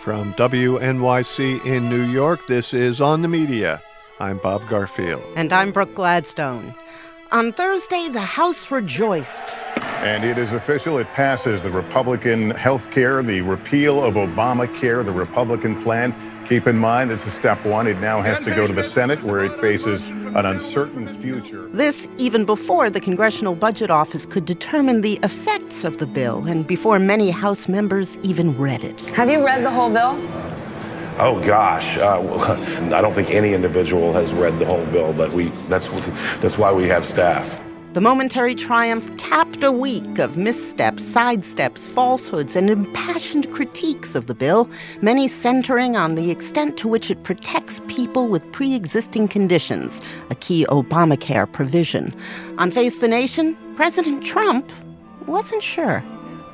From WNYC in New York, this is On the Media. I'm Bob Garfield. And I'm Brooke Gladstone. On Thursday, the House rejoiced. And it is official. It passes the Republican health care, the repeal of Obamacare, the Republican plan. Keep in mind, this is step one. It now has to go to the Senate, where it faces an uncertain future. This even before the Congressional Budget Office could determine the effects of the bill and before many House members even read it. Have you read the whole bill? Oh, gosh. I don't think any individual has read the whole bill, but that's why we have staff. The momentary triumph capped a week of missteps, sidesteps, falsehoods, and impassioned critiques of the bill, many centering on the extent to which it protects people with pre-existing conditions, a key Obamacare provision. On Face the Nation, President Trump wasn't sure.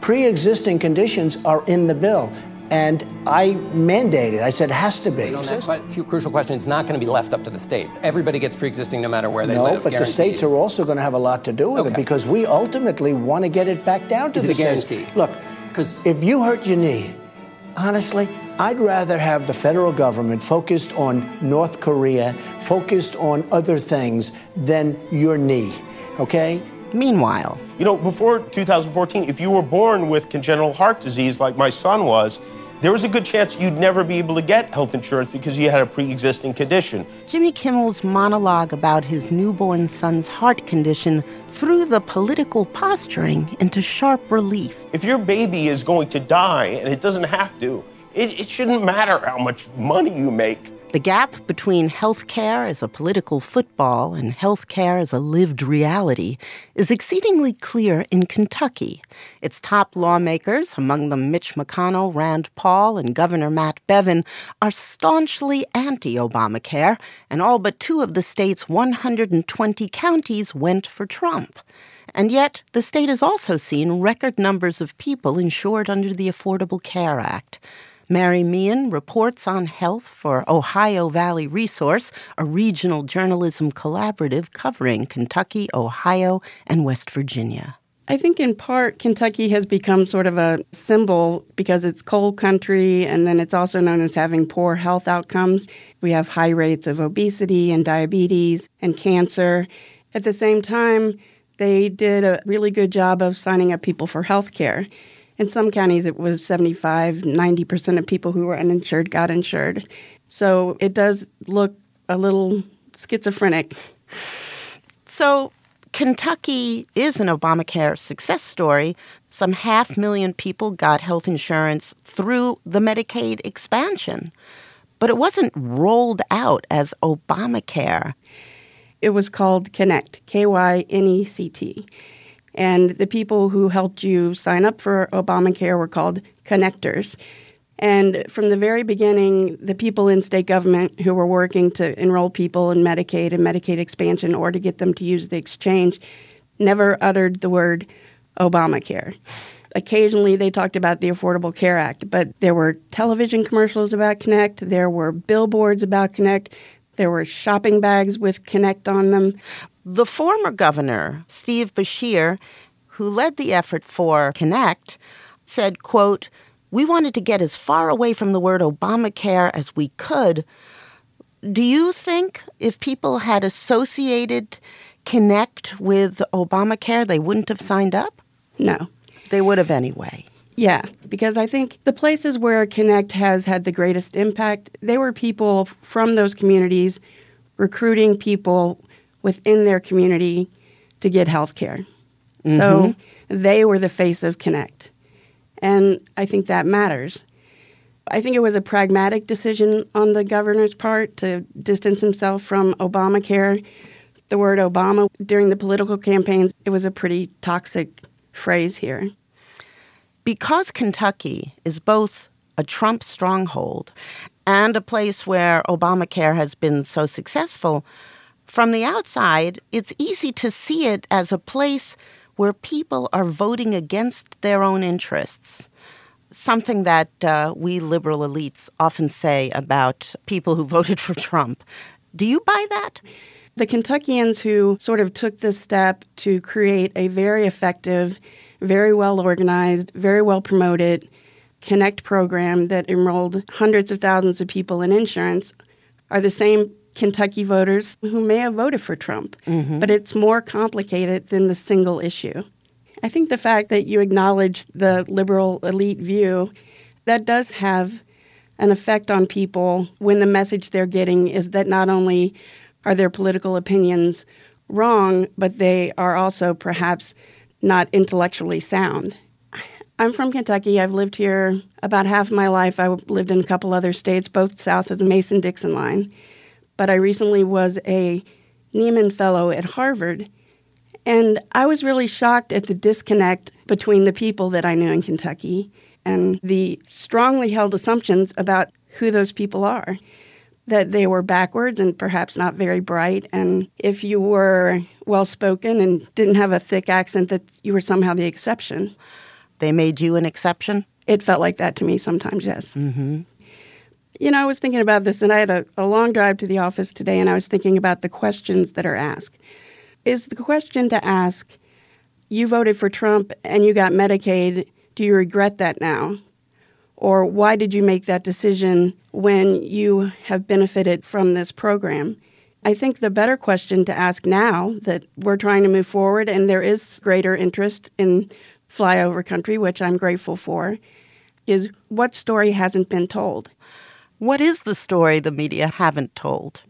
Pre-existing conditions are in the bill. And I mandated. I said it has to be. On that crucial question, it's not going to be left up to the states. Everybody gets pre-existing no matter where they live. No, but guaranteed. The states are also going to have a lot to do with it because we ultimately want to get it back down to the states. Guaranteed? Look, because if you hurt your knee, honestly, I'd rather have the federal government focused on North Korea, focused on other things than your knee, okay? Meanwhile, you know, before 2014, if you were born with congenital heart disease like my son was, there was a good chance you'd never be able to get health insurance because you had a pre-existing condition. Jimmy Kimmel's monologue about his newborn son's heart condition threw the political posturing into sharp relief. If your baby is going to die, and it doesn't have to, it shouldn't matter how much money you make. The gap between health care as a political football and health care as a lived reality is exceedingly clear in Kentucky. Its top lawmakers, among them Mitch McConnell, Rand Paul, and Governor Matt Bevin, are staunchly anti-Obamacare, and all but two of the state's 120 counties went for Trump. And yet, the state has also seen record numbers of people insured under the Affordable Care Act. Mary Meehan reports on health for Ohio Valley Resource, a regional journalism collaborative covering Kentucky, Ohio, and West Virginia. I think in part Kentucky has become sort of a symbol because it's coal country, and then it's also known as having poor health outcomes. We have high rates of obesity and diabetes and cancer. At the same time, they did a really good job of signing up people for health care. In some counties, it was 75, 90% of people who were uninsured got insured. So it does look a little schizophrenic. So Kentucky is an Obamacare success story. Some 500,000 people got health insurance through the Medicaid expansion. But it wasn't rolled out as Obamacare. It was called Kynect, K-Y-N-E-C-T. And the people who helped you sign up for Obamacare were called connectors. And from the very beginning, the people in state government who were working to enroll people in Medicaid and Medicaid expansion or to get them to use the exchange never uttered the word Obamacare. Occasionally, they talked about the Affordable Care Act, but there were television commercials about Kynect. There were billboards about Kynect. There were shopping bags with Kynect on them. The former governor, Steve Beshear, who led the effort for Kynect, said, quote, "We wanted to get as far away from the word Obamacare as we could." Do you think if people had associated Kynect with Obamacare, they wouldn't have signed up? No. They would have anyway. Yeah, because I think the places where Kynect has had the greatest impact, they were people from those communities recruiting people within their community to get health care. Mm-hmm. So they were the face of Kynect. And I think that matters. I think it was a pragmatic decision on the governor's part to distance himself from Obamacare. The word Obama, during the political campaigns, it was a pretty toxic phrase here. Because Kentucky is both a Trump stronghold and a place where Obamacare has been so successful, from the outside, it's easy to see it as a place where people are voting against their own interests, something that we liberal elites often say about people who voted for Trump. Do you buy that? The Kentuckians who sort of took this step to create a very effective, very well-organized, very well-promoted kynect program that enrolled hundreds of thousands of people in insurance are the same Kentucky voters who may have voted for Trump. Mm-hmm. But it's more complicated than the single issue. I think the fact that you acknowledge the liberal elite view, that does have an effect on people when the message they're getting is that not only are their political opinions wrong, but they are also perhaps not intellectually sound. I'm from Kentucky. I've lived here about half my life. I lived in a couple other states, both south of the Mason-Dixon line. But I recently was a Nieman Fellow at Harvard, and I was really shocked at the disconnect between the people that I knew in Kentucky and the strongly held assumptions about who those people are, that they were backwards and perhaps not very bright, and if you were well-spoken and didn't have a thick accent, that you were somehow the exception. They made you an exception? It felt like that to me sometimes, yes. Mm-hmm. You know, I was thinking about this, and I had a long drive to the office today, and I was thinking about the questions that are asked. Is the question to ask, you voted for Trump and you got Medicaid, do you regret that now? Or why did you make that decision when you have benefited from this program? I think the better question to ask now that we're trying to move forward and there is greater interest in flyover country, which I'm grateful for, is what story hasn't been told? What is the story the media haven't told?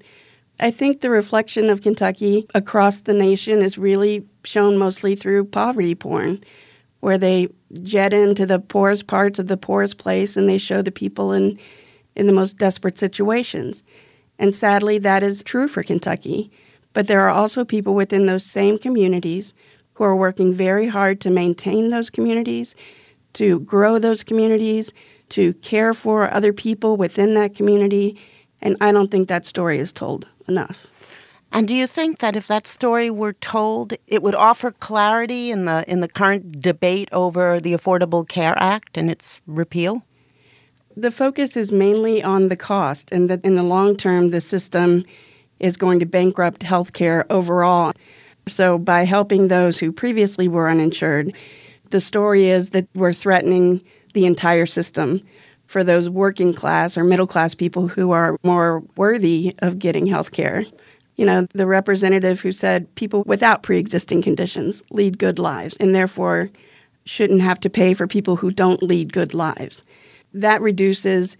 I think the reflection of Kentucky across the nation is really shown mostly through poverty porn, where they jet into the poorest parts of the poorest place and they show the people in the most desperate situations. And sadly, that is true for Kentucky. But there are also people within those same communities who are working very hard to maintain those communities, to grow those communities, to care for other people within that community. And I don't think that story is told enough. And do you think that if that story were told, it would offer clarity in the current debate over the Affordable Care Act and its repeal? The focus is mainly on the cost, and that in the long term, the system is going to bankrupt healthcare overall. So by helping those who previously were uninsured, the story is that we're threatening the entire system for those working class or middle class people who are more worthy of getting health care. You know, the representative who said people without pre-existing conditions lead good lives and therefore shouldn't have to pay for people who don't lead good lives. That reduces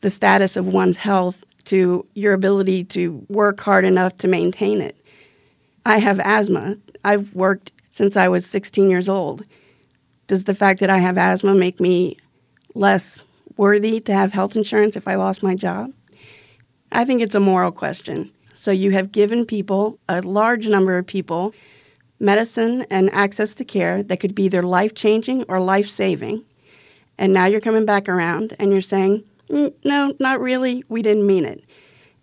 the status of one's health to your ability to work hard enough to maintain it. I have asthma. I've worked since I was 16 years old. Does the fact that I have asthma make me less worthy to have health insurance if I lost my job? I think it's a moral question. So you have given people, a large number of people, medicine and access to care that could be either life-changing or life-saving. And now you're coming back around and you're saying, no, not really, we didn't mean it.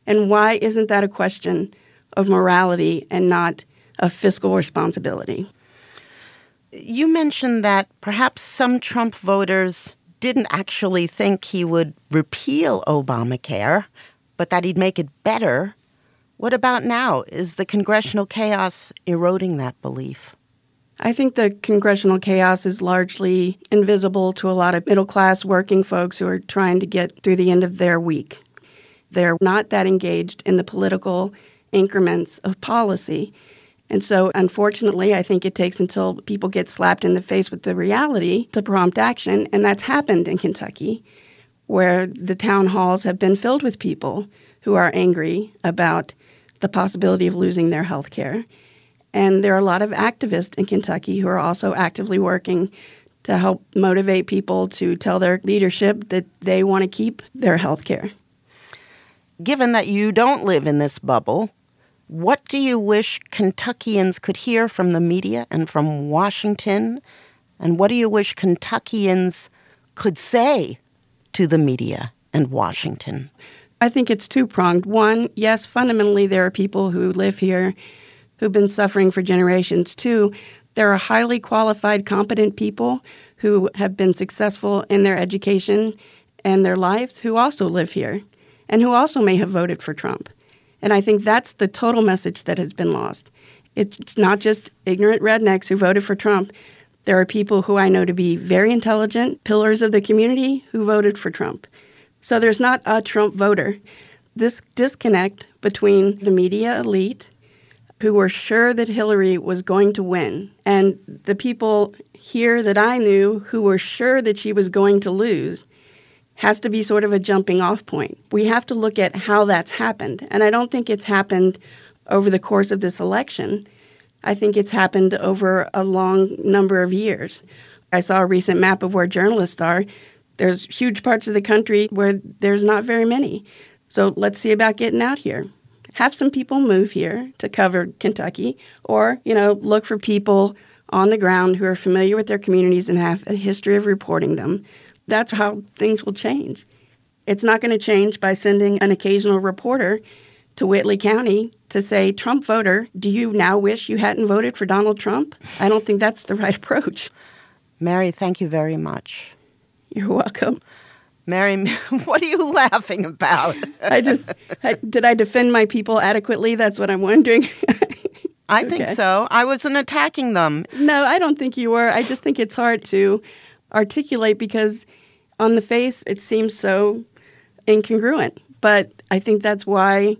And why isn't that a question of morality and not of fiscal responsibility? You mentioned that perhaps some Trump voters didn't actually think he would repeal Obamacare, but that he'd make it better. What about now? Is the congressional chaos eroding that belief? I think the congressional chaos is largely invisible to a lot of middle-class working folks who are trying to get through the end of their week. They're not that engaged in the political increments of policy. And so, unfortunately, I think it takes until people get slapped in the face with the reality to prompt action, and that's happened in Kentucky, where the town halls have been filled with people who are angry about the possibility of losing their health care. And there are a lot of activists in Kentucky who are also actively working to help motivate people to tell their leadership that they want to keep their health care. Given that you don't live in this bubble, what do you wish Kentuckians could hear from the media and from Washington? And what do you wish Kentuckians could say to the media and Washington? I think it's two-pronged. One, yes, fundamentally there are people who live here who've been suffering for generations. Two, there are highly qualified, competent people who have been successful in their education and their lives who also live here and who also may have voted for Trump. And I think that's the total message that has been lost. It's not just ignorant rednecks who voted for Trump. There are people who I know to be very intelligent, pillars of the community, who voted for Trump. So there's not a Trump voter. This disconnect between the media elite, who were sure that Hillary was going to win, and the people here that I knew who were sure that she was going to lose, has to be sort of a jumping-off point. We have to look at how that's happened. And I don't think it's happened over the course of this election. I think it's happened over a long number of years. I saw a recent map of where journalists are. There's huge parts of the country where there's not very many. So let's see about getting out here. Have some people move here to cover Kentucky, or, look for people on the ground who are familiar with their communities and have a history of reporting them. That's how things will change. It's not going to change by sending an occasional reporter to Whitley County to say, Trump voter, do you now wish you hadn't voted for Donald Trump? I don't think that's the right approach. Mary, thank you very much. You're welcome. Mary, what are you laughing about? Did I defend my people adequately? That's what I'm wondering. I think so. I wasn't attacking them. No, I don't think you were. I just think it's hard to articulate because on the face it seems so incongruent. But I think that's why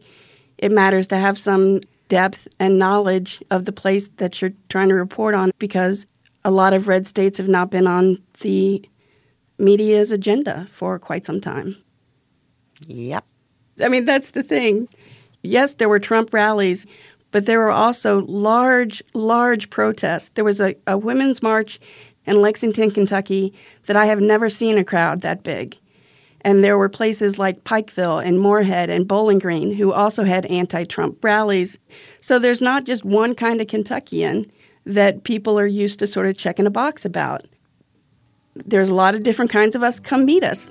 it matters to have some depth and knowledge of the place that you're trying to report on, because a lot of red states have not been on the media's agenda for quite some time. Yep. I mean, that's the thing. Yes, there were Trump rallies, but there were also large, large protests. There was a women's march in Lexington, Kentucky, that I have never seen a crowd that big. And there were places like Pikeville and Moorhead and Bowling Green who also had anti-Trump rallies. So there's not just one kind of Kentuckian that people are used to sort of checking a box about. There's a lot of different kinds of us. Come meet us.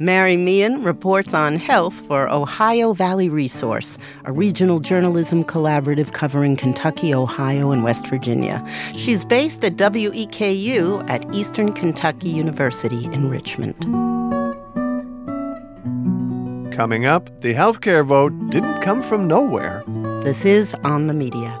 Mary Meehan reports on health for Ohio Valley Resource, a regional journalism collaborative covering Kentucky, Ohio, and West Virginia. She's based at WEKU at Eastern Kentucky University in Richmond. Coming up, the healthcare vote didn't come from nowhere. This is On the Media.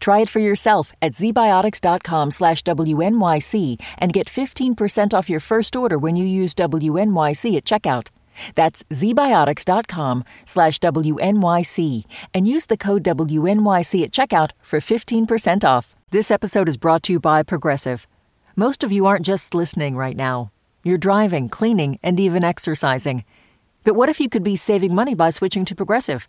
Try it for yourself at zbiotics.com/WNYC and get 15% off your first order when you use WNYC at checkout. That's zbiotics.com/WNYC and use the code WNYC at checkout for 15% off. This episode is brought to you by Progressive. Most of you aren't just listening right now. You're driving, cleaning, and even exercising. But what if you could be saving money by switching to Progressive?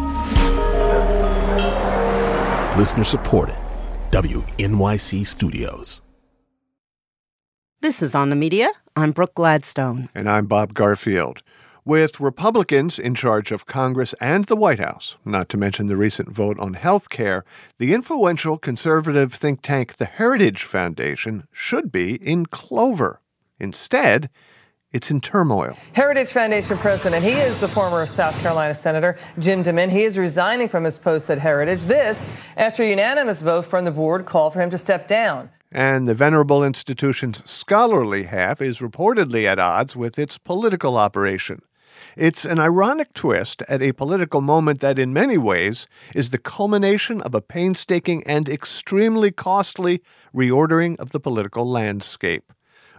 Listener supported, WNYC Studios. This is On the Media. I'm Brooke Gladstone. And I'm Bob Garfield. With Republicans in charge of Congress and the White House, not to mention the recent vote on health care, the influential conservative think tank the Heritage Foundation should be in clover. Instead, it's in turmoil. Heritage Foundation president, he is the former South Carolina Senator Jim DeMint. He is resigning from his post at Heritage. This after a unanimous vote from the board called for him to step down. And the venerable institution's scholarly half is reportedly at odds with its political operation. It's an ironic twist at a political moment that in many ways is the culmination of a painstaking and extremely costly reordering of the political landscape.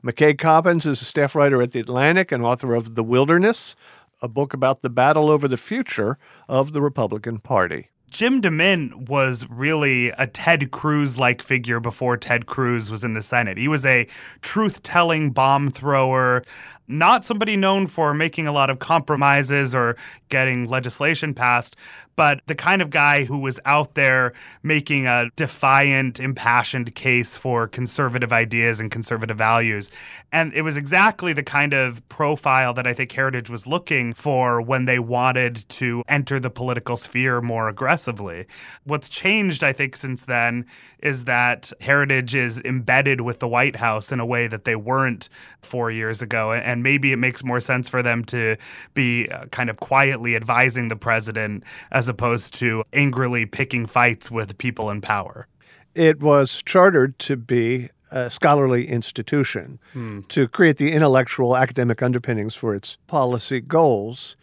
McKay Coppins is a staff writer at The Atlantic and author of The Wilderness, a book about the battle over the future of the Republican Party. Jim DeMint was really a Ted Cruz-like figure before Ted Cruz was in the Senate. He was a truth-telling bomb thrower, not somebody known for making a lot of compromises or getting legislation passed, but the kind of guy who was out there making a defiant, impassioned case for conservative ideas and conservative values. And it was exactly the kind of profile that I think Heritage was looking for when they wanted to enter the political sphere more aggressively. What's changed, I think, since then is that Heritage is embedded with the White House in a way that they weren't 4 years ago. And maybe it makes more sense for them to be kind of quietly advising the president as opposed to angrily picking fights with people in power. It was chartered to be a scholarly institution, to create the intellectual academic underpinnings for its policy goals.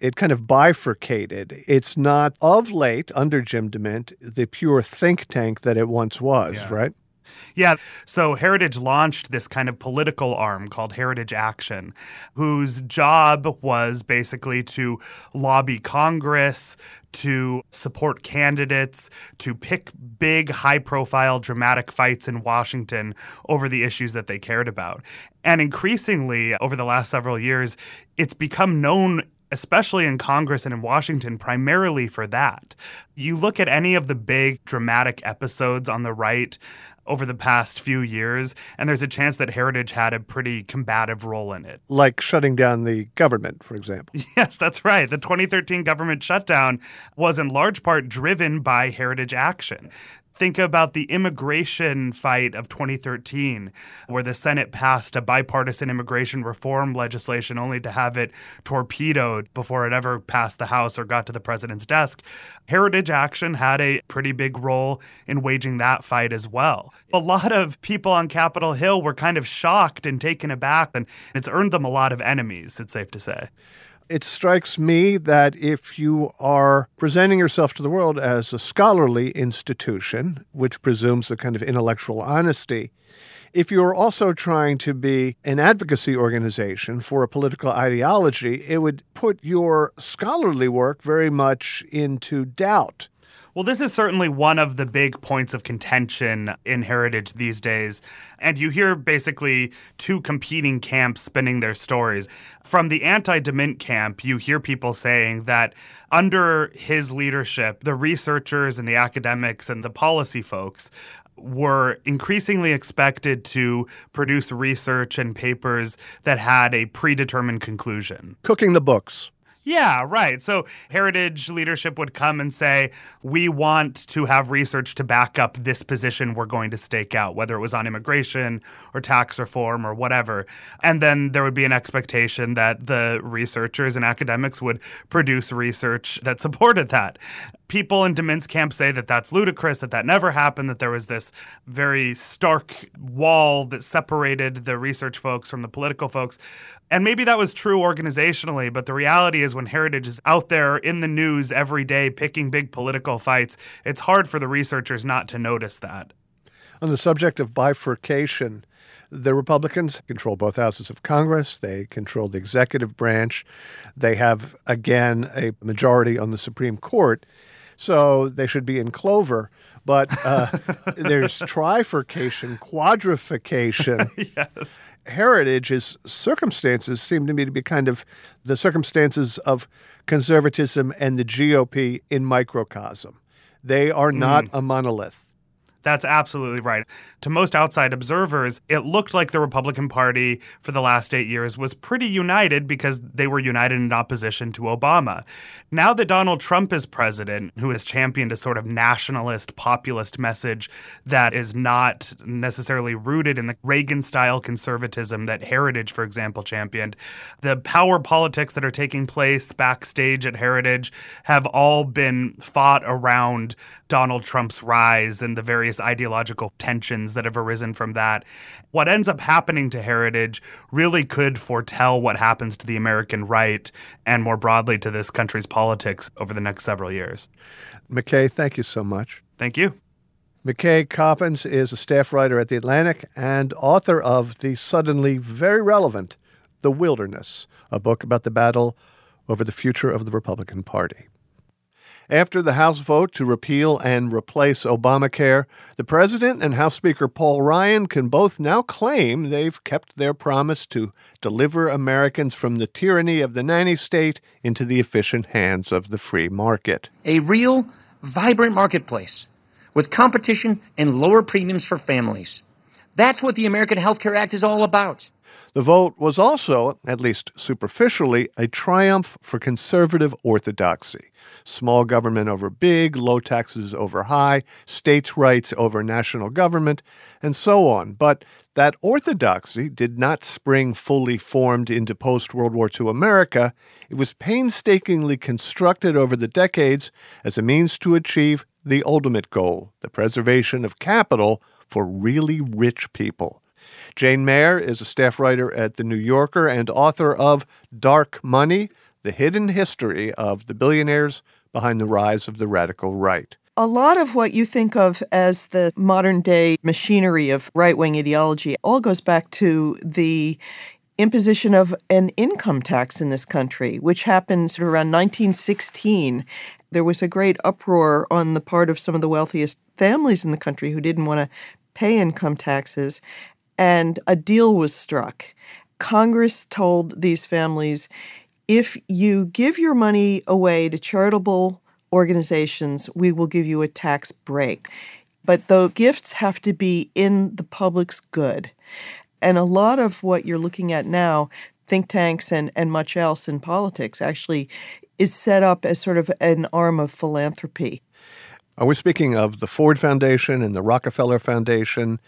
It kind of bifurcated. It's not, of late, under Jim DeMint, the pure think tank that it once was, right? Yeah. So Heritage launched this kind of political arm called Heritage Action, whose job was basically to lobby Congress, to support candidates, to pick big, high-profile, dramatic fights in Washington over the issues that they cared about. And increasingly, over the last several years, it's become known, especially in Congress and in Washington, primarily for that. You look at any of the big dramatic episodes on the right over the past few years, and there's a chance that Heritage had a pretty combative role in it. Like shutting down the government, for example. Yes, that's right. The 2013 government shutdown was in large part driven by Heritage Action. Think about the immigration fight of 2013, where the Senate passed a bipartisan immigration reform legislation only to have it torpedoed before it ever passed the House or got to the president's desk. Heritage Action had a pretty big role in waging that fight as well. A lot of people on Capitol Hill were kind of shocked and taken aback, and it's earned them a lot of enemies, it's safe to say. It strikes me that if you are presenting yourself to the world as a scholarly institution, which presumes a kind of intellectual honesty, if you're also trying to be an advocacy organization for a political ideology, it would put your scholarly work very much into doubt. Well, this is certainly one of the big points of contention in Heritage these days. And you hear basically two competing camps spinning their stories. From the anti-DeMint camp, you hear people saying that under his leadership, the researchers and the academics and the policy folks were increasingly expected to produce research and papers that had a predetermined conclusion. Cooking the books. Yeah, right. So Heritage leadership would come and say, we want to have research to back up this position we're going to stake out, whether it was on immigration or tax reform or whatever. And then there would be an expectation that the researchers and academics would produce research that supported that. People in DeMint's camp say that that's ludicrous, that that never happened, that there was this very stark wall that separated the research folks from the political folks. And maybe that was true organizationally, but the reality is when Heritage is out there in the news every day picking big political fights, it's hard for the researchers not to notice that. On the subject of bifurcation, the Republicans control both houses of Congress. They control the executive branch. They have, again, a majority on the Supreme Court. So they should be in clover. But there's trifurcation, quadrification. Yes. Heritage's circumstances seem to me to be kind of the circumstances of conservatism and the GOP in microcosm. They are not a monolith. That's absolutely right. To most outside observers, it looked like the Republican Party for the last 8 years was pretty united because they were united in opposition to Obama. Now that Donald Trump is president, who has championed a sort of nationalist, populist message that is not necessarily rooted in the Reagan-style conservatism that Heritage, for example, championed, the power politics that are taking place backstage at Heritage have all been fought around Donald Trump's rise and the various ideological tensions that have arisen from that. What ends up happening to Heritage really could foretell what happens to the American right and more broadly to this country's politics over the next several years. McKay, thank you so much. Thank you. McKay Coppins is a staff writer at The Atlantic and author of the suddenly very relevant The Wilderness, a book about the battle over the future of the Republican Party. After the House vote to repeal and replace Obamacare, the President and House Speaker Paul Ryan can both now claim they've kept their promise to deliver Americans from the tyranny of the nanny state into the efficient hands of the free market. A real, vibrant marketplace with competition and lower premiums for families. That's what the American Health Care Act is all about. The vote was also, at least superficially, a triumph for conservative orthodoxy. Small government over big, low taxes over high, states' rights over national government, and so on. But that orthodoxy did not spring fully formed into post-World War II America. It was painstakingly constructed over the decades as a means to achieve the ultimate goal, the preservation of capital for really rich people. Jane Mayer is a staff writer at The New Yorker and author of Dark Money, The Hidden History of the Billionaires Behind the Rise of the Radical Right. A lot of what you think of as the modern-day machinery of right-wing ideology all goes back to the imposition of an income tax in this country, which happened sort of around 1916. There was a great uproar on the part of some of the wealthiest families in the country who didn't want to pay income taxes, and a deal was struck. Congress told these families, if you give your money away to charitable organizations, we will give you a tax break. But the gifts have to be in the public's good. And a lot of what you're looking at now, think tanks and much else in politics, actually is set up as sort of an arm of philanthropy. We're speaking of the Ford Foundation and the Rockefeller Foundation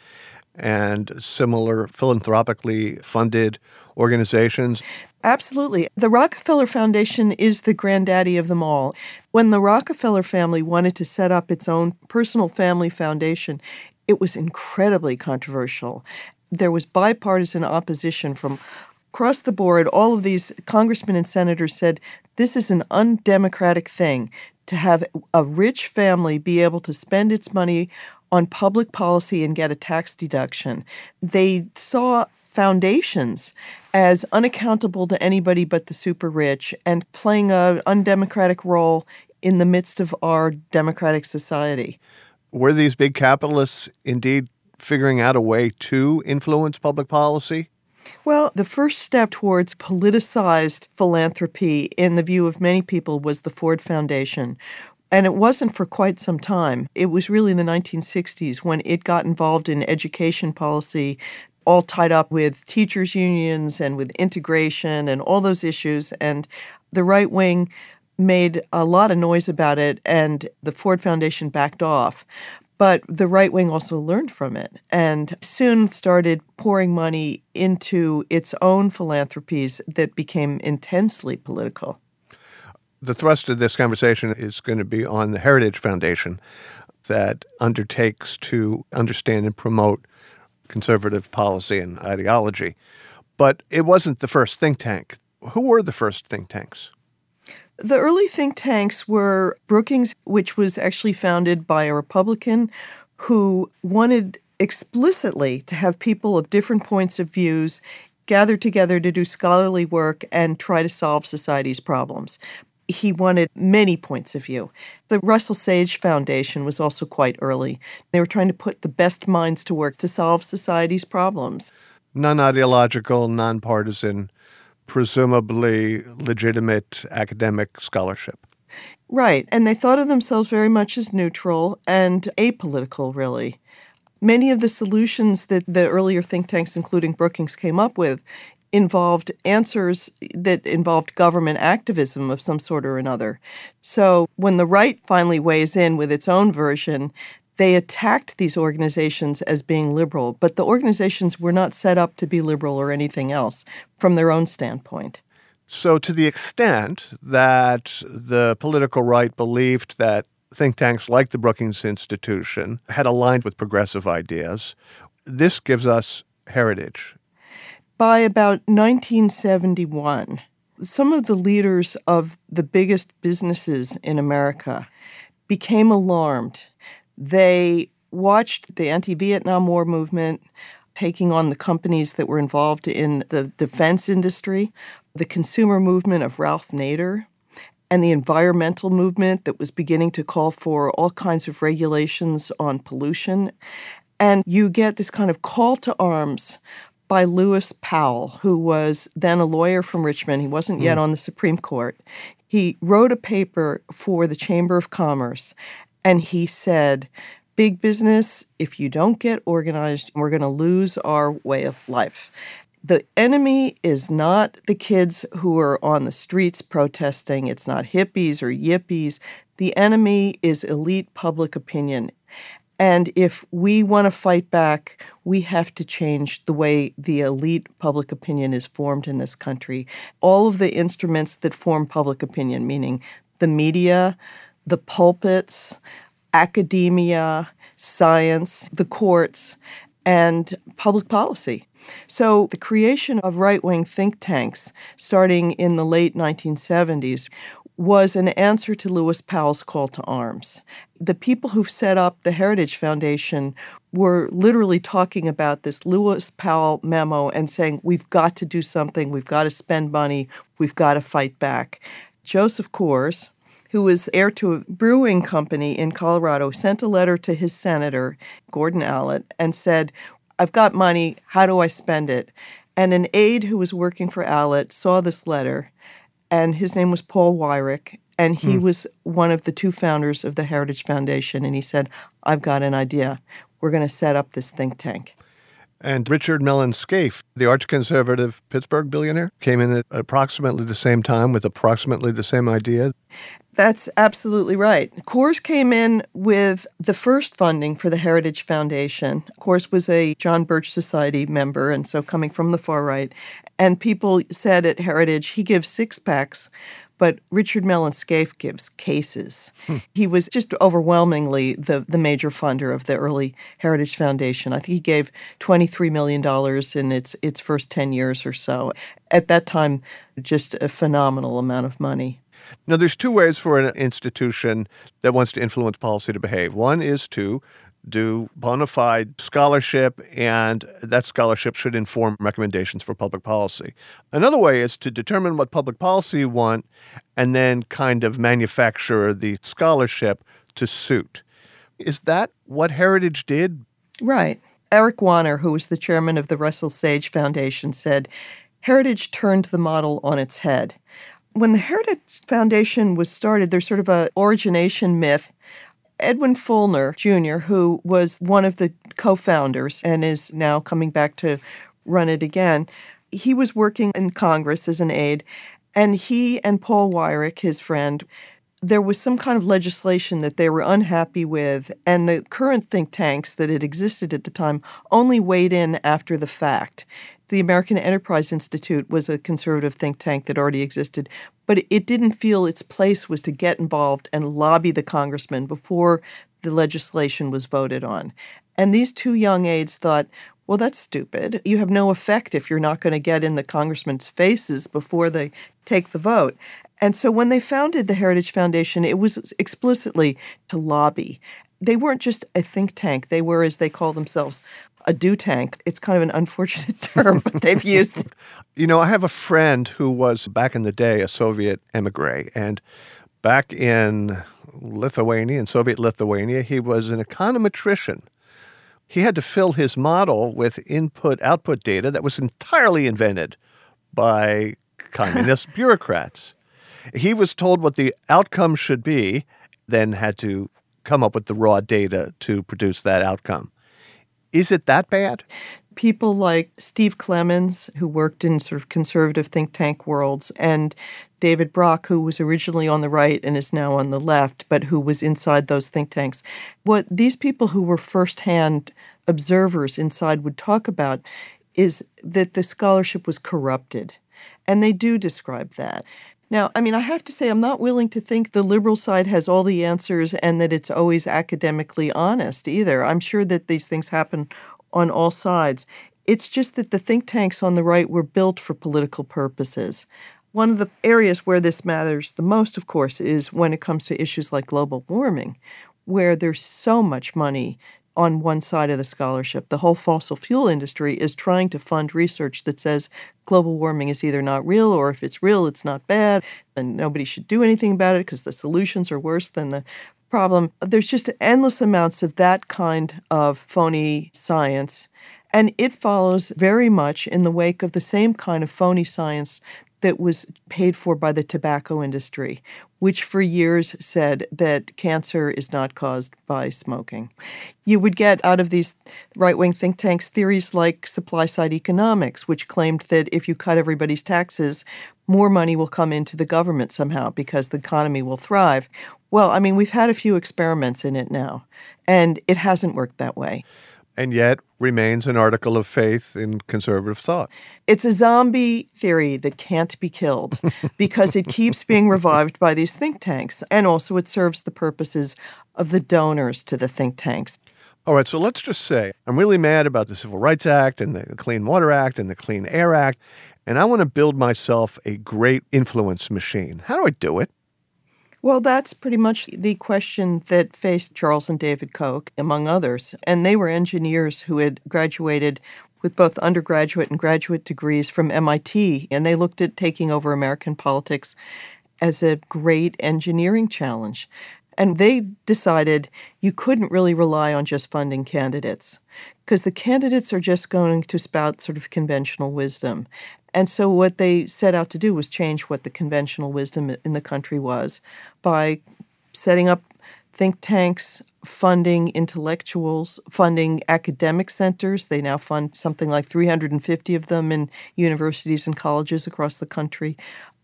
and similar philanthropically funded organizations. Absolutely. The Rockefeller Foundation is the granddaddy of them all. When the Rockefeller family wanted to set up its own personal family foundation, it was incredibly controversial. There was bipartisan opposition from across the board. All of these congressmen and senators said, this is an undemocratic thing to have a rich family be able to spend its money on public policy and get a tax deduction. They saw foundations as unaccountable to anybody but the super rich and playing an undemocratic role in the midst of our democratic society. Were these big capitalists indeed figuring out a way to influence public policy? Well, the first step towards politicized philanthropy in the view of many people was the Ford Foundation. And it wasn't for quite some time. It was really in the 1960s when it got involved in education policy, all tied up with teachers' unions and with integration and all those issues. And the right wing made a lot of noise about it, and the Ford Foundation backed off. But the right wing also learned from it and soon started pouring money into its own philanthropies that became intensely political. The thrust of this conversation is going to be on the Heritage Foundation that undertakes to understand and promote conservative policy and ideology. But it wasn't the first think tank. Who were the first think tanks? The early think tanks were Brookings, which was actually founded by a Republican who wanted explicitly to have people of different points of views gather together to do scholarly work and try to solve society's problems. He wanted many points of view. The Russell Sage Foundation was also quite early. They were trying to put the best minds to work to solve society's problems. Non-ideological, nonpartisan, presumably legitimate academic scholarship. Right. And they thought of themselves very much as neutral and apolitical, really. Many of the solutions that the earlier think tanks, including Brookings, came up with involved answers that involved government activism of some sort or another. So when the right finally weighs in with its own version, they attacked these organizations as being liberal, but the organizations were not set up to be liberal or anything else from their own standpoint. So to the extent that the political right believed that think tanks like the Brookings Institution had aligned with progressive ideas, this gives us Heritage. By about 1971, some of the leaders of the biggest businesses in America became alarmed. They watched the anti-Vietnam War movement taking on the companies that were involved in the defense industry, the consumer movement of Ralph Nader, and the environmental movement that was beginning to call for all kinds of regulations on pollution. And you get this kind of call to arms by Lewis Powell, who was then a lawyer from Richmond. He wasn't yet on the Supreme Court. He wrote a paper for the Chamber of Commerce, and he said, big business, if you don't get organized, we're going to lose our way of life. The enemy is not the kids who are on the streets protesting. It's not hippies or yippies. The enemy is elite public opinion. And if we want to fight back, we have to change the way the elite public opinion is formed in this country. All of the instruments that form public opinion, meaning the media, the pulpits, academia, science, the courts, and public policy. So the creation of right-wing think tanks, starting in the late 1970s, was an answer to Lewis Powell's call to arms. The people who set up the Heritage Foundation were literally talking about this Lewis Powell memo and saying, we've got to do something, we've got to spend money, we've got to fight back. Joseph Coors, who was heir to a brewing company in Colorado, sent a letter to his senator, Gordon Allott, and said, I've got money, how do I spend it? And an aide who was working for Allott saw this letter, and his name was Paul Weyrich, and he was one of the two founders of the Heritage Foundation, and he said, I've got an idea. We're going to set up this think tank. And Richard Mellon Scaife, the arch-conservative Pittsburgh billionaire, came in at approximately the same time with approximately the same idea. That's absolutely right. Coors came in with the first funding for the Heritage Foundation. Coors was a John Birch Society member, and so coming from the far right. And people said at Heritage, he gives six-packs, but Richard Mellon Scaife gives cases. He was just overwhelmingly the major funder of the early Heritage Foundation. I think he gave $23 million in its first 10 years or so. At that time, just a phenomenal amount of money. Now, there's two ways for an institution that wants to influence policy to behave. One is to do bona fide scholarship, and that scholarship should inform recommendations for public policy. Another way is to determine what public policy you want and then kind of manufacture the scholarship to suit. Is that what Heritage did? Right. Eric Warner, who was the chairman of the Russell Sage Foundation, said, Heritage turned the model on its head. When the Heritage Foundation was started, there's sort of an origination myth. Edwin Fulner, Jr., who was one of the co-founders and is now coming back to run it again, he was working in Congress as an aide, and he and Paul Weyrich, his friend, there was some kind of legislation that they were unhappy with, and the current think tanks that had existed at the time only weighed in after the fact. The American Enterprise Institute was a conservative think tank that already existed, but it didn't feel its place was to get involved and lobby the congressman before the legislation was voted on. And these two young aides thought, well, that's stupid. You have no effect if you're not going to get in the congressman's faces before they take the vote. And so when they founded the Heritage Foundation, it was explicitly to lobby. They weren't just a think tank. They were, as they call themselves, a do tank. It's kind of an unfortunate term, but they've used it. You know, I have a friend who was, back in the day, a Soviet emigre. And back in Lithuania, in Soviet Lithuania, he was an econometrician. He had to fill his model with input-output data that was entirely invented by communist bureaucrats. He was told what the outcome should be, then had to come up with the raw data to produce that outcome. Is it that bad? People like Steve Clemens, who worked in sort of conservative think tank worlds, and David Brock, who was originally on the right and is now on the left, but who was inside those think tanks. What these people who were firsthand observers inside would talk about is that the scholarship was corrupted. And they do describe that. Now, I mean, I have to say I'm not willing to think the liberal side has all the answers and that it's always academically honest either. I'm sure that these things happen on all sides. It's just that the think tanks on the right were built for political purposes. One of the areas where this matters the most, of course, is when it comes to issues like global warming, where there's so much money on one side of the scholarship. The whole fossil fuel industry is trying to fund research that says global warming is either not real, or if it's real, it's not bad, and nobody should do anything about it because the solutions are worse than the problem. There's just endless amounts of that kind of phony science, and it follows very much in the wake of the same kind of phony science that was paid for by the tobacco industry, which for years said that cancer is not caused by smoking. You would get out of these right-wing think tanks theories like supply-side economics, which claimed that if you cut everybody's taxes, more money will come into the government somehow because the economy will thrive. Well, I mean, we've had a few experiments in it now, and it hasn't worked that way. And yet remains an article of faith in conservative thought. It's a zombie theory that can't be killed because it keeps being revived by these think tanks. And also it serves the purposes of the donors to the think tanks. All right, so let's just say I'm really mad about the Civil Rights Act and the Clean Water Act and the Clean Air Act, and I want to build myself a great influence machine. How do I do it? Well, that's pretty much the question that faced Charles and David Koch, among others. And they were engineers who had graduated with both undergraduate and graduate degrees from MIT. And they looked at taking over American politics as a great engineering challenge. And they decided you couldn't really rely on just funding candidates because the candidates are just going to spout sort of conventional wisdom. And so what they set out to do was change what the conventional wisdom in the country was by setting up think tanks, funding intellectuals, funding academic centers. They now fund something like 350 of them in universities and colleges across the country,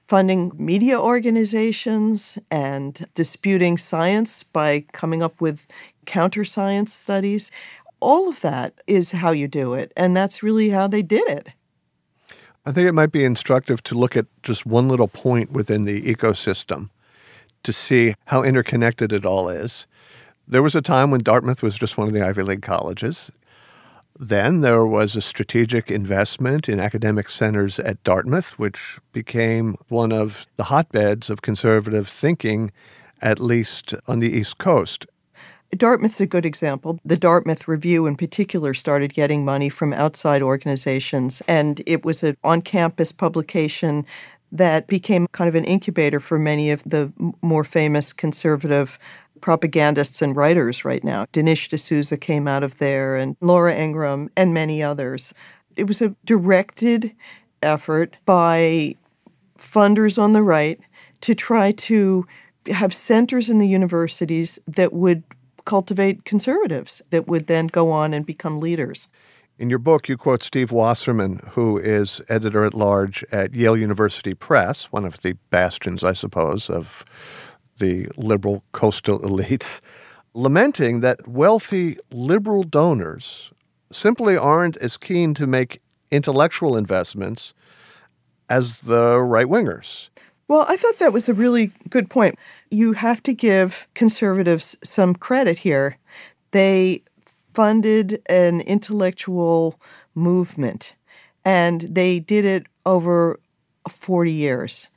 funding media organizations and disputing science by coming up with counter-science studies. All of that is how you do it, and that's really how they did it. I think it might be instructive to look at just one little point within the ecosystem to see how interconnected it all is. There was a time when Dartmouth was just one of the Ivy League colleges. Then there was a strategic investment in academic centers at Dartmouth, which became one of the hotbeds of conservative thinking, at least on the East Coast. Dartmouth's a good example. The Dartmouth Review in particular started getting money from outside organizations, and it was an on-campus publication that became kind of an incubator for many of the more famous conservative propagandists and writers right now. Dinesh D'Souza came out of there, and Laura Ingraham, and many others. It was a directed effort by funders on the right to try to have centers in the universities that would cultivate conservatives that would then go on and become leaders. In your book, you quote Steve Wasserman, who is editor-at-large at Yale University Press, one of the bastions, I suppose, of the liberal coastal elites, lamenting that wealthy liberal donors simply aren't as keen to make intellectual investments as the right-wingers. Well, I thought that was a really good point. You have to give conservatives some credit here. They funded an intellectual movement, and they did it over 40 years.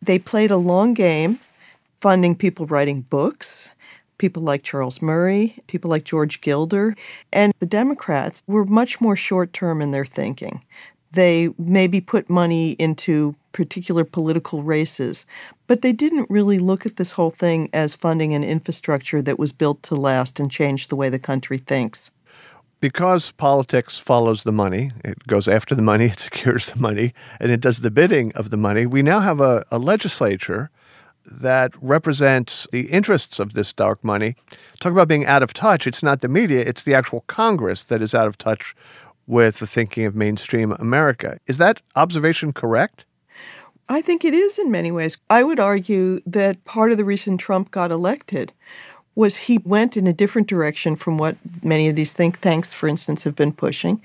They played a long game, funding people writing books, people like Charles Murray, people like George Gilder. And the Democrats were much more short-term in their thinking. They maybe put money into particular political races, but they didn't really look at this whole thing as funding an infrastructure that was built to last and change the way the country thinks. Because politics follows the money, it goes after the money, it secures the money, and it does the bidding of the money, we now have a legislature that represents the interests of this dark money. Talk about being out of touch. It's not the media, it's the actual Congress that is out of touch with the thinking of mainstream America. Is that observation correct? I think it is in many ways. I would argue that part of the reason Trump got elected was he went in a different direction from what many of these think tanks, for instance, have been pushing.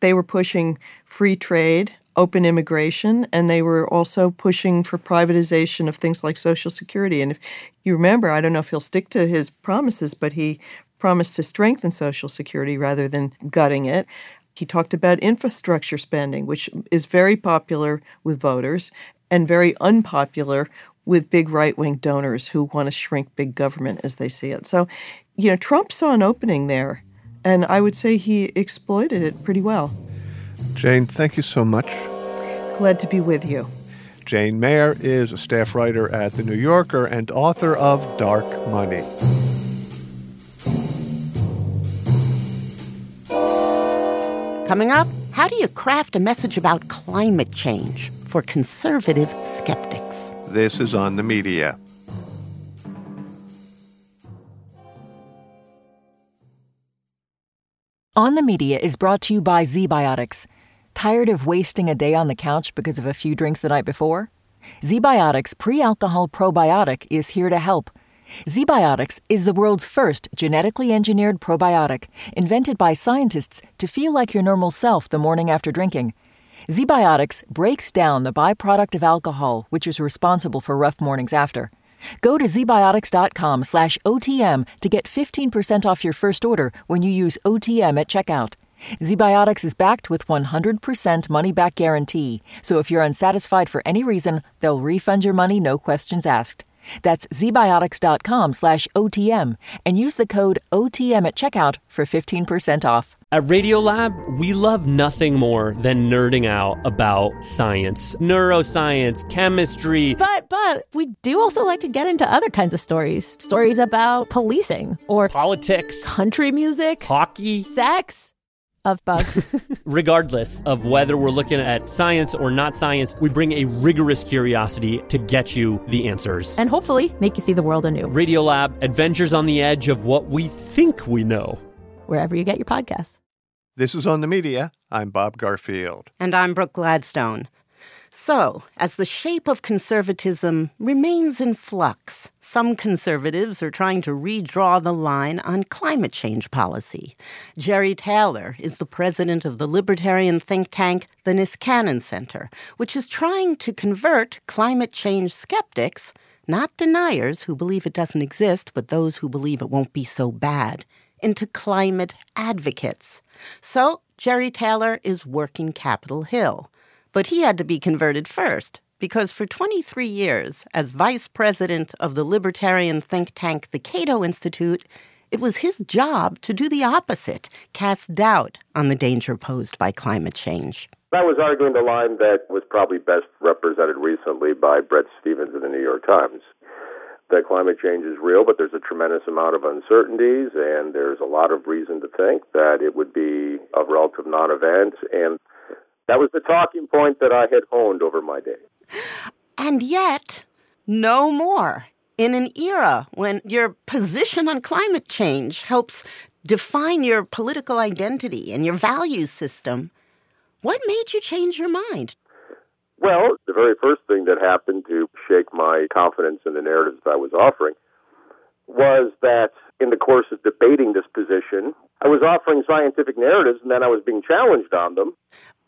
They were pushing free trade, open immigration, and they were also pushing for privatization of things like Social Security. And if you remember, I don't know if he'll stick to his promises, but he promised to strengthen Social Security rather than gutting it. He talked about infrastructure spending, which is very popular with voters and very unpopular with big right-wing donors who want to shrink big government as they see it. So, Trump saw an opening there, And I would say he exploited it pretty well. Jane, thank you so much. Glad to be with you. Jane Mayer is a staff writer at The New Yorker and author of Dark Money. Coming up, how do you craft a message about climate change for conservative skeptics? This is On the Media. On the Media is brought to you by Z-Biotics. Tired of wasting a day on the couch because of a few drinks the night before? Z-Biotics Pre-Alcohol Probiotic is here to help. Z-Biotics is the world's first genetically engineered probiotic, invented by scientists to feel like your normal self the morning after drinking. Z-Biotics breaks down the byproduct of alcohol, which is responsible for rough mornings after. Go to zbiotics.com/OTM to get 15% off your first order when you use OTM at checkout. ZBiotics is backed with 100% money-back guarantee, so if you're unsatisfied for any reason, they'll refund your money, no questions asked. That's zbiotics.com/OTM, and use the code OTM at checkout for 15% off. At Radiolab, we love nothing more than nerding out about science, neuroscience, chemistry. But we do also like to get into other kinds of stories. Stories about policing or politics, country music, hockey, sex. Of bugs. Regardless of whether we're looking at science or not science, we bring a rigorous curiosity to get you the answers. And hopefully make you see the world anew. Radiolab, adventures on the edge of what we think we know. Wherever you get your podcasts. This is On the Media. I'm Bob Garfield. And I'm Brooke Gladstone. So, as the shape of conservatism remains in flux, some conservatives are trying to redraw the line on climate change policy. Jerry Taylor is the president of the libertarian think tank, the Niskanen Center, which is trying to convert climate change skeptics, not deniers who believe it doesn't exist, but those who believe it won't be so bad, into climate advocates. So, Jerry Taylor is working Capitol Hill. But he had to be converted first, because for 23 years, as vice president of the libertarian think tank, the Cato Institute, it was his job to do the opposite, cast doubt on the danger posed by climate change. I was arguing the line that was probably best represented recently by Bret Stephens in the New York Times, that climate change is real, but there's a tremendous amount of uncertainties, and there's a lot of reason to think that it would be a relative non-event, and that was the talking point that I had honed over my day. And yet, no more. In an era when your position on climate change helps define your political identity and your value system, what made you change your mind? Well, the very first thing that happened to shake my confidence in the narratives I was offering was that in the course of debating this position, I was offering scientific narratives and then I was being challenged on them.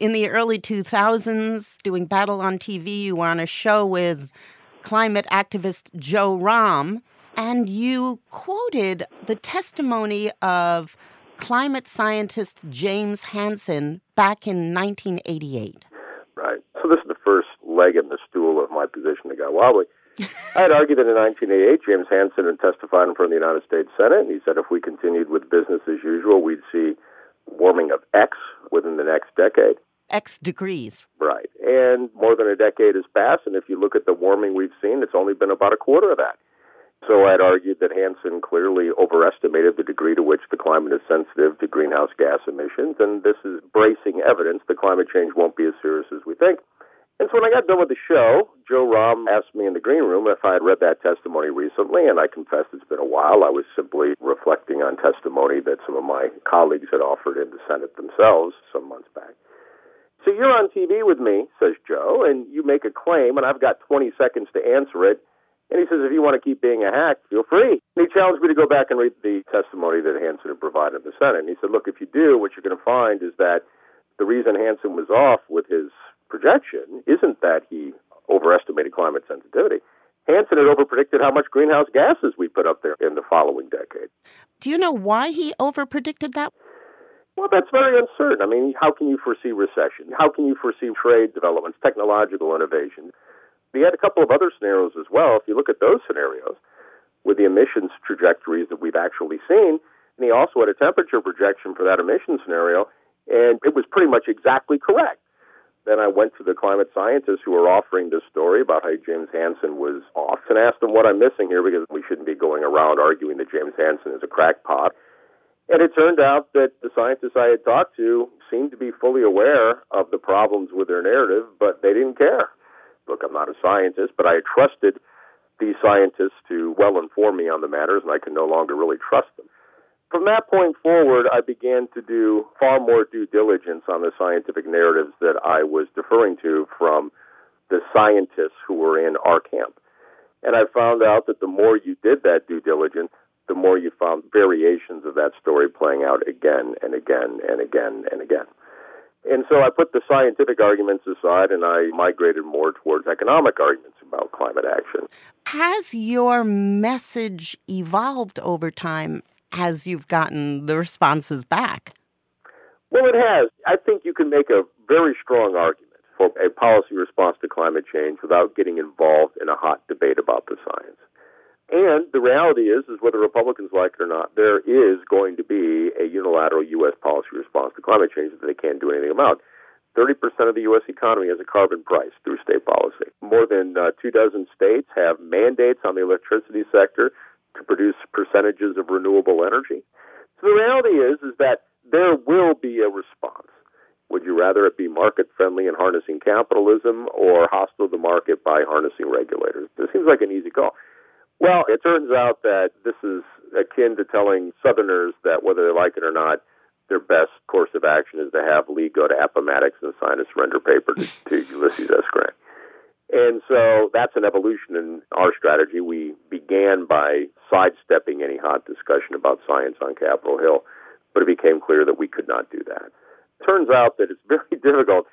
In the early 2000s, doing Battle on TV, you were on a show with climate activist Joe Romm, and you quoted the testimony of climate scientist James Hansen back in 1988. Right. So this is the first leg in the stool of my position that got wobbly. I had argued that in 1988, James Hansen had testified in front of the United States Senate, and he said if we continued with business as usual, we'd see warming of X within the next decade. X degrees. Right. And more than a decade has passed, and if you look at the warming we've seen, it's only been about a quarter of that. So I'd argued that Hansen clearly overestimated the degree to which the climate is sensitive to greenhouse gas emissions, and this is bracing evidence that climate change won't be as serious as we think. And so when I got done with the show, Joe Romm asked me in the green room if I had read that testimony recently, and I confessed it's been a while. I was simply reflecting on testimony that some of my colleagues had offered in the Senate themselves some months back. So you're on TV with me, says Joe, and you make a claim, and I've got 20 seconds to answer it. And he says, if you want to keep being a hack, feel free. And he challenged me to go back and read the testimony that Hansen had provided in the Senate. And he said, look, if you do, what you're going to find is that the reason Hansen was off with his projection isn't that he overestimated climate sensitivity. Hansen had overpredicted how much greenhouse gases we put up there in the following decade. Do you know why he overpredicted that? Well, that's very uncertain. I mean, how can you foresee recession? How can you foresee trade developments, technological innovation? We had a couple of other scenarios as well. If you look at those scenarios, with the emissions trajectories that we've actually seen, and he also had a temperature projection for that emission scenario, and it was pretty much exactly correct. Then I went to the climate scientists who were offering this story about how James Hansen was off and asked them what I'm missing here, because we shouldn't be going around arguing that James Hansen is a crackpot. And it turned out that the scientists I had talked to seemed to be fully aware of the problems with their narrative, but they didn't care. Look, I'm not a scientist, but I trusted these scientists to well inform me on the matters, and I can no longer really trust them. From that point forward, I began to do far more due diligence on the scientific narratives that I was deferring to from the scientists who were in our camp. And I found out that the more you did that due diligence, the more you found variations of that story playing out again and again and again and again. And so I put the scientific arguments aside and I migrated more towards economic arguments about climate action. Has your message evolved over time as you've gotten the responses back? Well, it has. I think you can make a very strong argument for a policy response to climate change without getting involved in a hot debate about the science. And the reality is whether Republicans like it or not, there is going to be a unilateral U.S. policy response to climate change that they can't do anything about. 30% of the U.S. economy has a carbon price through state policy. More than 24 states have mandates on the electricity sector to produce percentages of renewable energy. So the reality is that there will be a response. Would you rather it be market-friendly and harnessing capitalism or hostile to the market by harnessing regulators? This seems like an easy call. Well, it turns out that this is akin to telling Southerners that whether they like it or not, their best course of action is to have Lee go to Appomattox and sign a surrender paper to Ulysses S. Grant. And so that's an evolution in our strategy. We began by sidestepping any hot discussion about science on Capitol Hill, but it became clear that we could not do that. It turns out that it's very difficult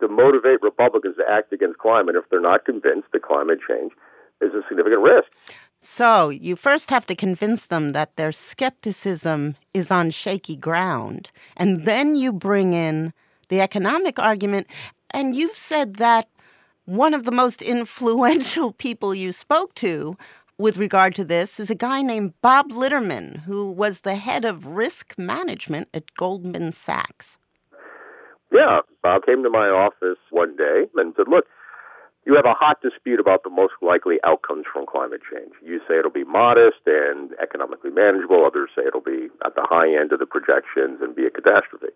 to motivate Republicans to act against climate if they're not convinced that climate change is a significant risk. So you first have to convince them that their skepticism is on shaky ground, and then you bring in the economic argument, and you've said that one of the most influential people you spoke to with regard to this is a guy named Bob Litterman, who was the head of risk management at Goldman Sachs. Yeah, Bob came to my office one day and said, look, you have a hot dispute about the most likely outcomes from climate change. You say it'll be modest and economically manageable. Others say it'll be at the high end of the projections and be a catastrophe.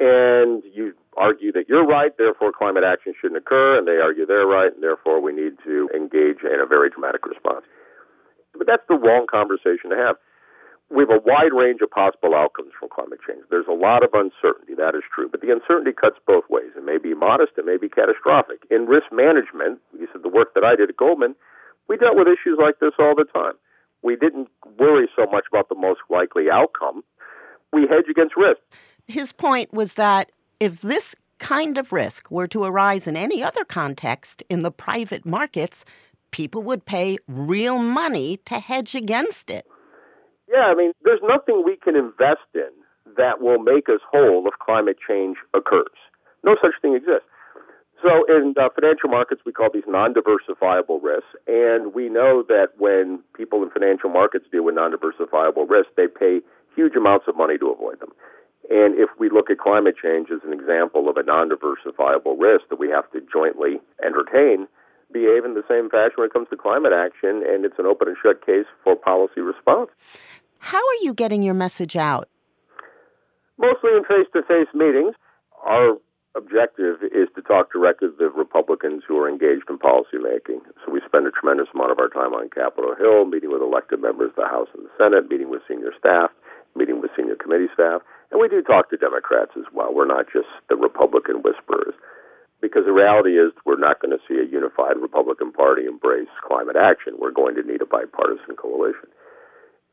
And you argue that you're right, therefore climate action shouldn't occur, and they argue they're right, and therefore we need to engage in a very dramatic response. But that's the wrong conversation to have. We have a wide range of possible outcomes from climate change. There's a lot of uncertainty, that is true, but the uncertainty cuts both ways. It may be modest, it may be catastrophic. In risk management, you said the work that I did at Goldman, we dealt with issues like this all the time. We didn't worry so much about the most likely outcome. We hedge against risk. His point was that if this kind of risk were to arise in any other context in the private markets, people would pay real money to hedge against it. Yeah, I mean, there's nothing we can invest in that will make us whole if climate change occurs. No such thing exists. So in financial markets, we call these non-diversifiable risks, and we know that when people in financial markets deal with non-diversifiable risks, they pay huge amounts of money to avoid them. And if we look at climate change as an example of a non-diversifiable risk that we have to jointly entertain, behave in the same fashion when it comes to climate action, and it's an open and shut case for policy response. How are you getting your message out? Mostly in face-to-face meetings. Our objective is to talk directly to the Republicans who are engaged in policymaking. So we spend a tremendous amount of our time on Capitol Hill, meeting with elected members of the House and the Senate, meeting with senior staff, meeting with senior committee staff. And we do talk to Democrats as well. We're not just the Republican whisperers. Because the reality is we're not going to see a unified Republican Party embrace climate action. We're going to need a bipartisan coalition.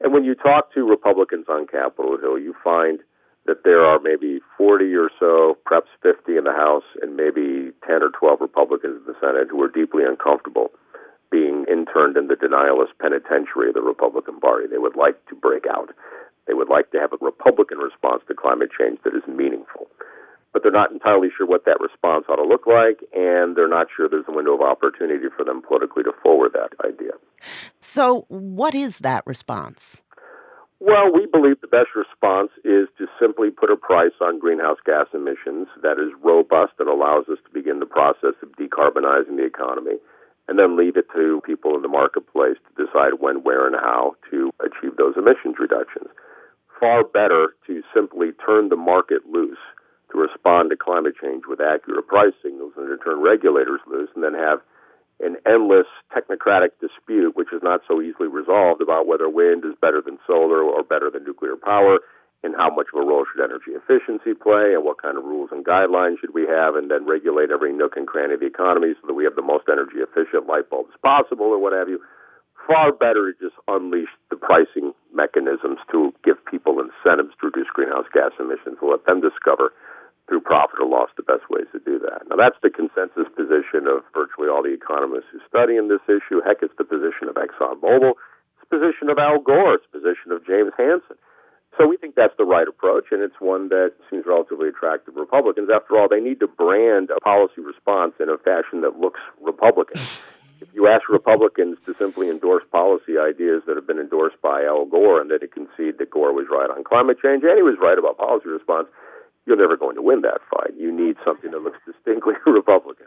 And when you talk to Republicans on Capitol Hill, you find that there are maybe 40 or so, perhaps 50 in the House, and maybe 10 or 12 Republicans in the Senate who are deeply uncomfortable being interned in the denialist penitentiary of the Republican Party. They would like to break out. They would like to have a Republican response to climate change that is meaningful. But they're not entirely sure what that response ought to look like, and they're not sure there's a window of opportunity for them politically to forward that idea. So what is that response? Well, we believe the best response is to simply put a price on greenhouse gas emissions that is robust and allows us to begin the process of decarbonizing the economy, and then leave it to people in the marketplace to decide when, where, and how to achieve those emissions reductions. Far better to simply turn the market loose to respond to climate change with accurate price signals than to turn regulators loose and then have an endless technocratic dispute, which is not so easily resolved, about whether wind is better than solar or better than nuclear power, and how much of a role should energy efficiency play, and what kind of rules and guidelines should we have, and then regulate every nook and cranny of the economy so that we have the most energy-efficient light bulbs possible or what have you. Far better to just unleash the pricing mechanisms to give people incentives to reduce greenhouse gas emissions and let them discover through profit or loss the best ways to do that. Now, that's the consensus position of virtually all the economists who study in this issue. Heck, it's the position of ExxonMobil. It's the position of Al Gore. It's the position of James Hansen. So we think that's the right approach, and it's one that seems relatively attractive to Republicans. After all, they need to brand a policy response in a fashion that looks Republican. If you ask Republicans to simply endorse policy ideas that have been endorsed by Al Gore and then to concede that Gore was right on climate change and he was right about policy response, you're never going to win that fight. You need something that looks distinctly Republican.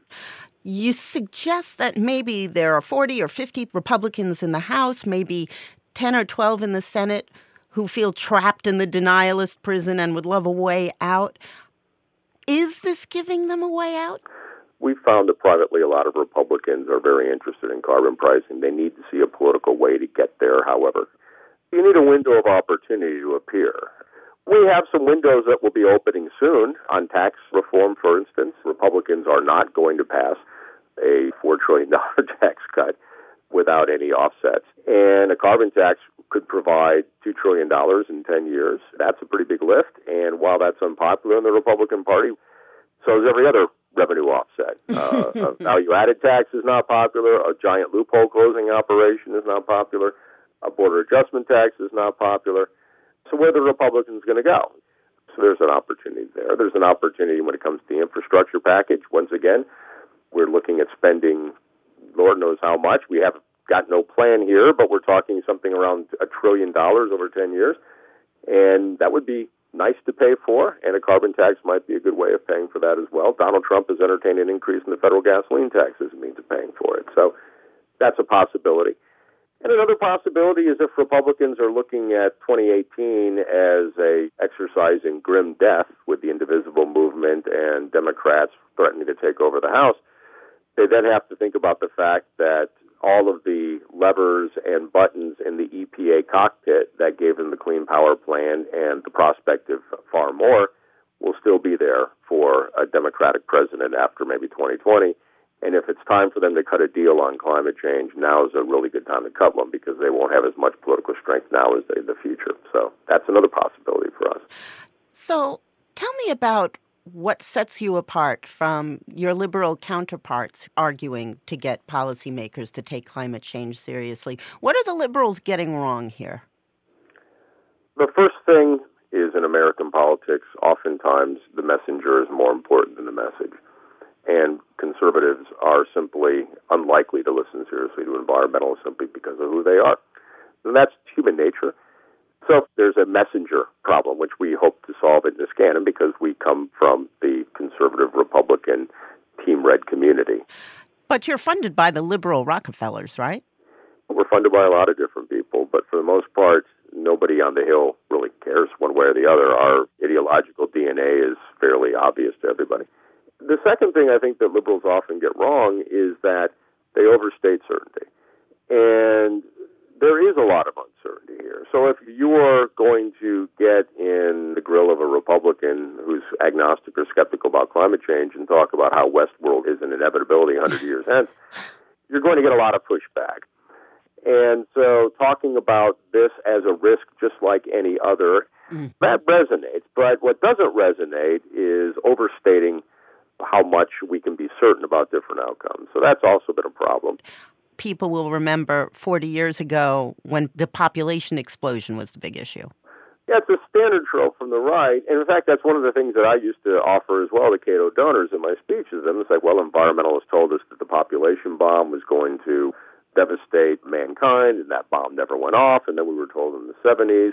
You suggest that maybe there are 40 or 50 Republicans in the House, maybe 10 or 12 in the Senate, who feel trapped in the denialist prison and would love a way out. Is this giving them a way out? We found that privately a lot of Republicans are very interested in carbon pricing. They need to see a political way to get there, however. You need a window of opportunity to appear. We have some windows that will be opening soon on tax reform, for instance. Republicans are not going to pass a $4 trillion tax cut without any offsets. And a carbon tax could provide $2 trillion in 10 years. That's a pretty big lift. And while that's unpopular in the Republican Party, so is every other revenue offset. A value-added tax is not popular. A giant loophole closing operation is not popular. A border adjustment tax is not popular. So where are the Republicans going to go? So there's an opportunity there. There's an opportunity when it comes to the infrastructure package. Once again, we're looking at spending Lord knows how much. We have got no plan here, but we're talking something around $1 trillion over 10 years. And that would be nice to pay for, and a carbon tax might be a good way of paying for that as well. Donald Trump has entertained an increase in the federal gasoline tax as a means of paying for it. So that's a possibility. And another possibility is if Republicans are looking at 2018 as an exercise in grim death with the indivisible movement and Democrats threatening to take over the House, they then have to think about the fact that all of the levers and buttons in the EPA cockpit that gave them the Clean Power Plan and the prospect of far more will still be there for a Democratic president after maybe 2020. And if it's time for them to cut a deal on climate change, now is a really good time to cut one because they won't have as much political strength now as they in the future. So that's another possibility for us. So tell me about what sets you apart from your liberal counterparts arguing to get policymakers to take climate change seriously. What are the liberals getting wrong here? The first thing is in American politics, oftentimes the messenger is more important than the message. And conservatives are simply unlikely to listen seriously to environmentalists simply because of who they are. And that's human nature. So there's a messenger problem, which we hope to solve at Niskanen because we come from the conservative Republican Team Red community. But you're funded by the liberal Rockefellers, right? We're funded by a lot of different people, but for the most part, nobody on the Hill really cares one way or the other. Our ideological DNA is fairly obvious to everybody. The second thing I think that liberals often get wrong is that they overstate certainty. And there is a lot of uncertainty here. So if you're going to get in the grill of a Republican who's agnostic or skeptical about climate change and talk about how Westworld is an inevitability 100 years hence, you're going to get a lot of pushback. And so talking about this as a risk just like any other, that resonates. But what doesn't resonate is overstating how much we can be certain about different outcomes. So that's also been a problem. People will remember 40 years ago when the population explosion was the big issue. Yeah, it's a standard trope from the right. And in fact, that's one of the things that I used to offer as well to Cato donors in my speeches. And it's like, well, environmentalists told us that the population bomb was going to devastate mankind, and that bomb never went off. And then we were told in the 70s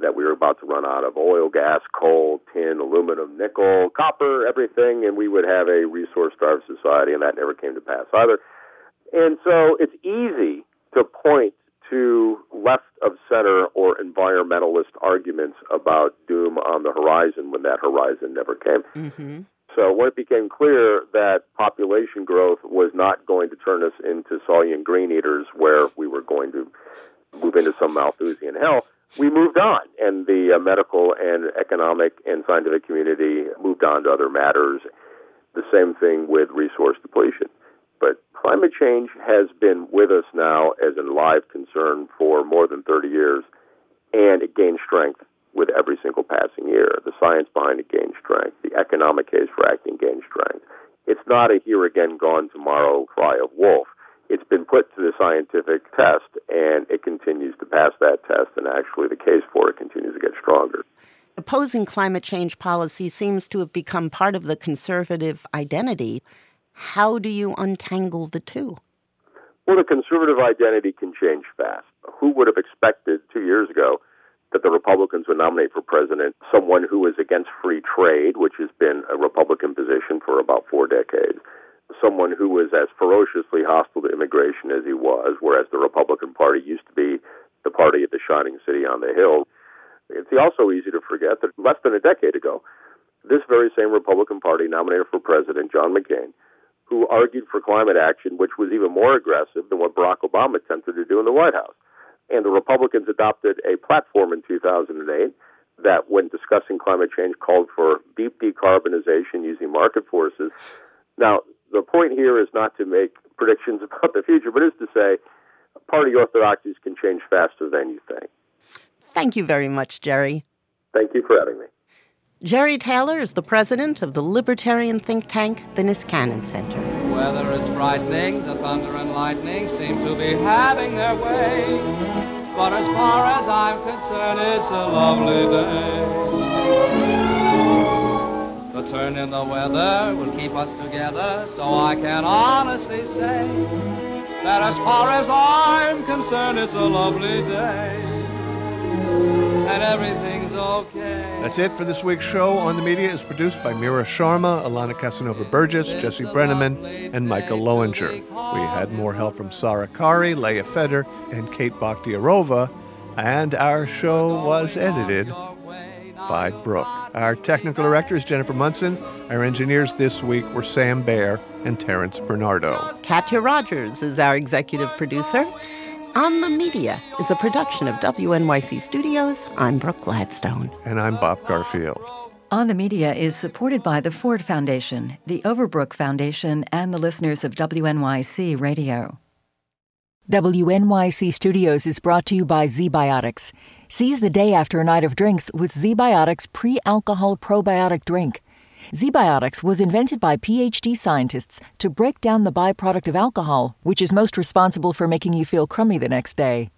that we were about to run out of oil, gas, coal, tin, aluminum, nickel, copper, everything, and we would have a resource-starved society, and that never came to pass either. And so it's easy to point to left-of-center or environmentalist arguments about doom on the horizon when that horizon never came. Mm-hmm. So when it became clear that population growth was not going to turn us into Saurian green eaters where we were going to move into some Malthusian hell, we moved on, and the medical and economic and scientific community moved on to other matters. The same thing with resource depletion. But climate change has been with us now as a live concern for more than 30 years, and it gains strength with every single passing year. The science behind it gains strength. The economic case for acting gains strength. It's not a here again, gone tomorrow cry of wolf. It's been put to the scientific test, and it continues to pass that test, and actually the case for it continues to get stronger. Opposing climate change policy seems to have become part of the conservative identity. How do you untangle the two? Well, the conservative identity can change fast. Who would have expected 2 years ago that the Republicans would nominate for president someone who is against free trade, which has been a Republican position for about 4 decades, someone who was as ferociously hostile to immigration as he was, whereas the Republican Party used to be the party of the shining city on the hill. It's also easy to forget that less than a decade ago, this very same Republican Party nominated for president John McCain, who argued for climate action, which was even more aggressive than what Barack Obama attempted to do in the White House. And the Republicans adopted a platform in 2008 that, when discussing climate change, called for deep decarbonization using market forces. Now, the point here is not to make predictions about the future, but is to say party orthodoxies can change faster than you think. Thank you very much, Jerry. Thank you for having me. Jerry Taylor is the president of the libertarian think tank, the Niskanen Center. The weather is frightening, the thunder and lightning seem to be having their way. But as far as I'm concerned, it's a lovely day. The turn in the weather will keep us together, so I can honestly say that as far as I'm concerned, it's a lovely day, and everything's okay. That's it for this week's show. On the Media is produced by Mira Sharma, Alana Casanova-Burgess, Jesse Brenneman, and Michael Lowinger. We had more help from Sara Kari, Leah Feder, and Kate Bakhtiarova, and our show was edited by Brooke. Our technical director is Jennifer Munson. Our engineers this week were Sam Baer and Terrence Bernardo. Katya Rogers is our executive producer. On the Media is a production of WNYC Studios. I'm Brooke Gladstone. And I'm Bob Garfield. On the Media is supported by the Ford Foundation, the Overbrook Foundation, and the listeners of WNYC Radio. WNYC Studios is brought to you by Z-Biotics. Seize the day after a night of drinks with Z-Biotics pre-alcohol probiotic drink. Z-Biotics was invented by PhD scientists to break down the byproduct of alcohol, which is most responsible for making you feel crummy the next day.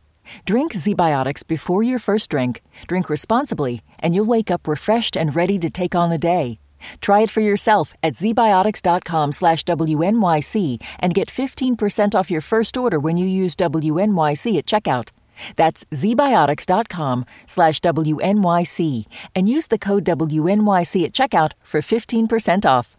Drink Z-Biotics before your first drink. Drink responsibly, and you'll wake up refreshed and ready to take on the day. Try it for yourself at zbiotics.com/WNYC and get 15% off your first order when you use WNYC at checkout. That's zbiotics.com/WNYC and use the code WNYC at checkout for 15% off.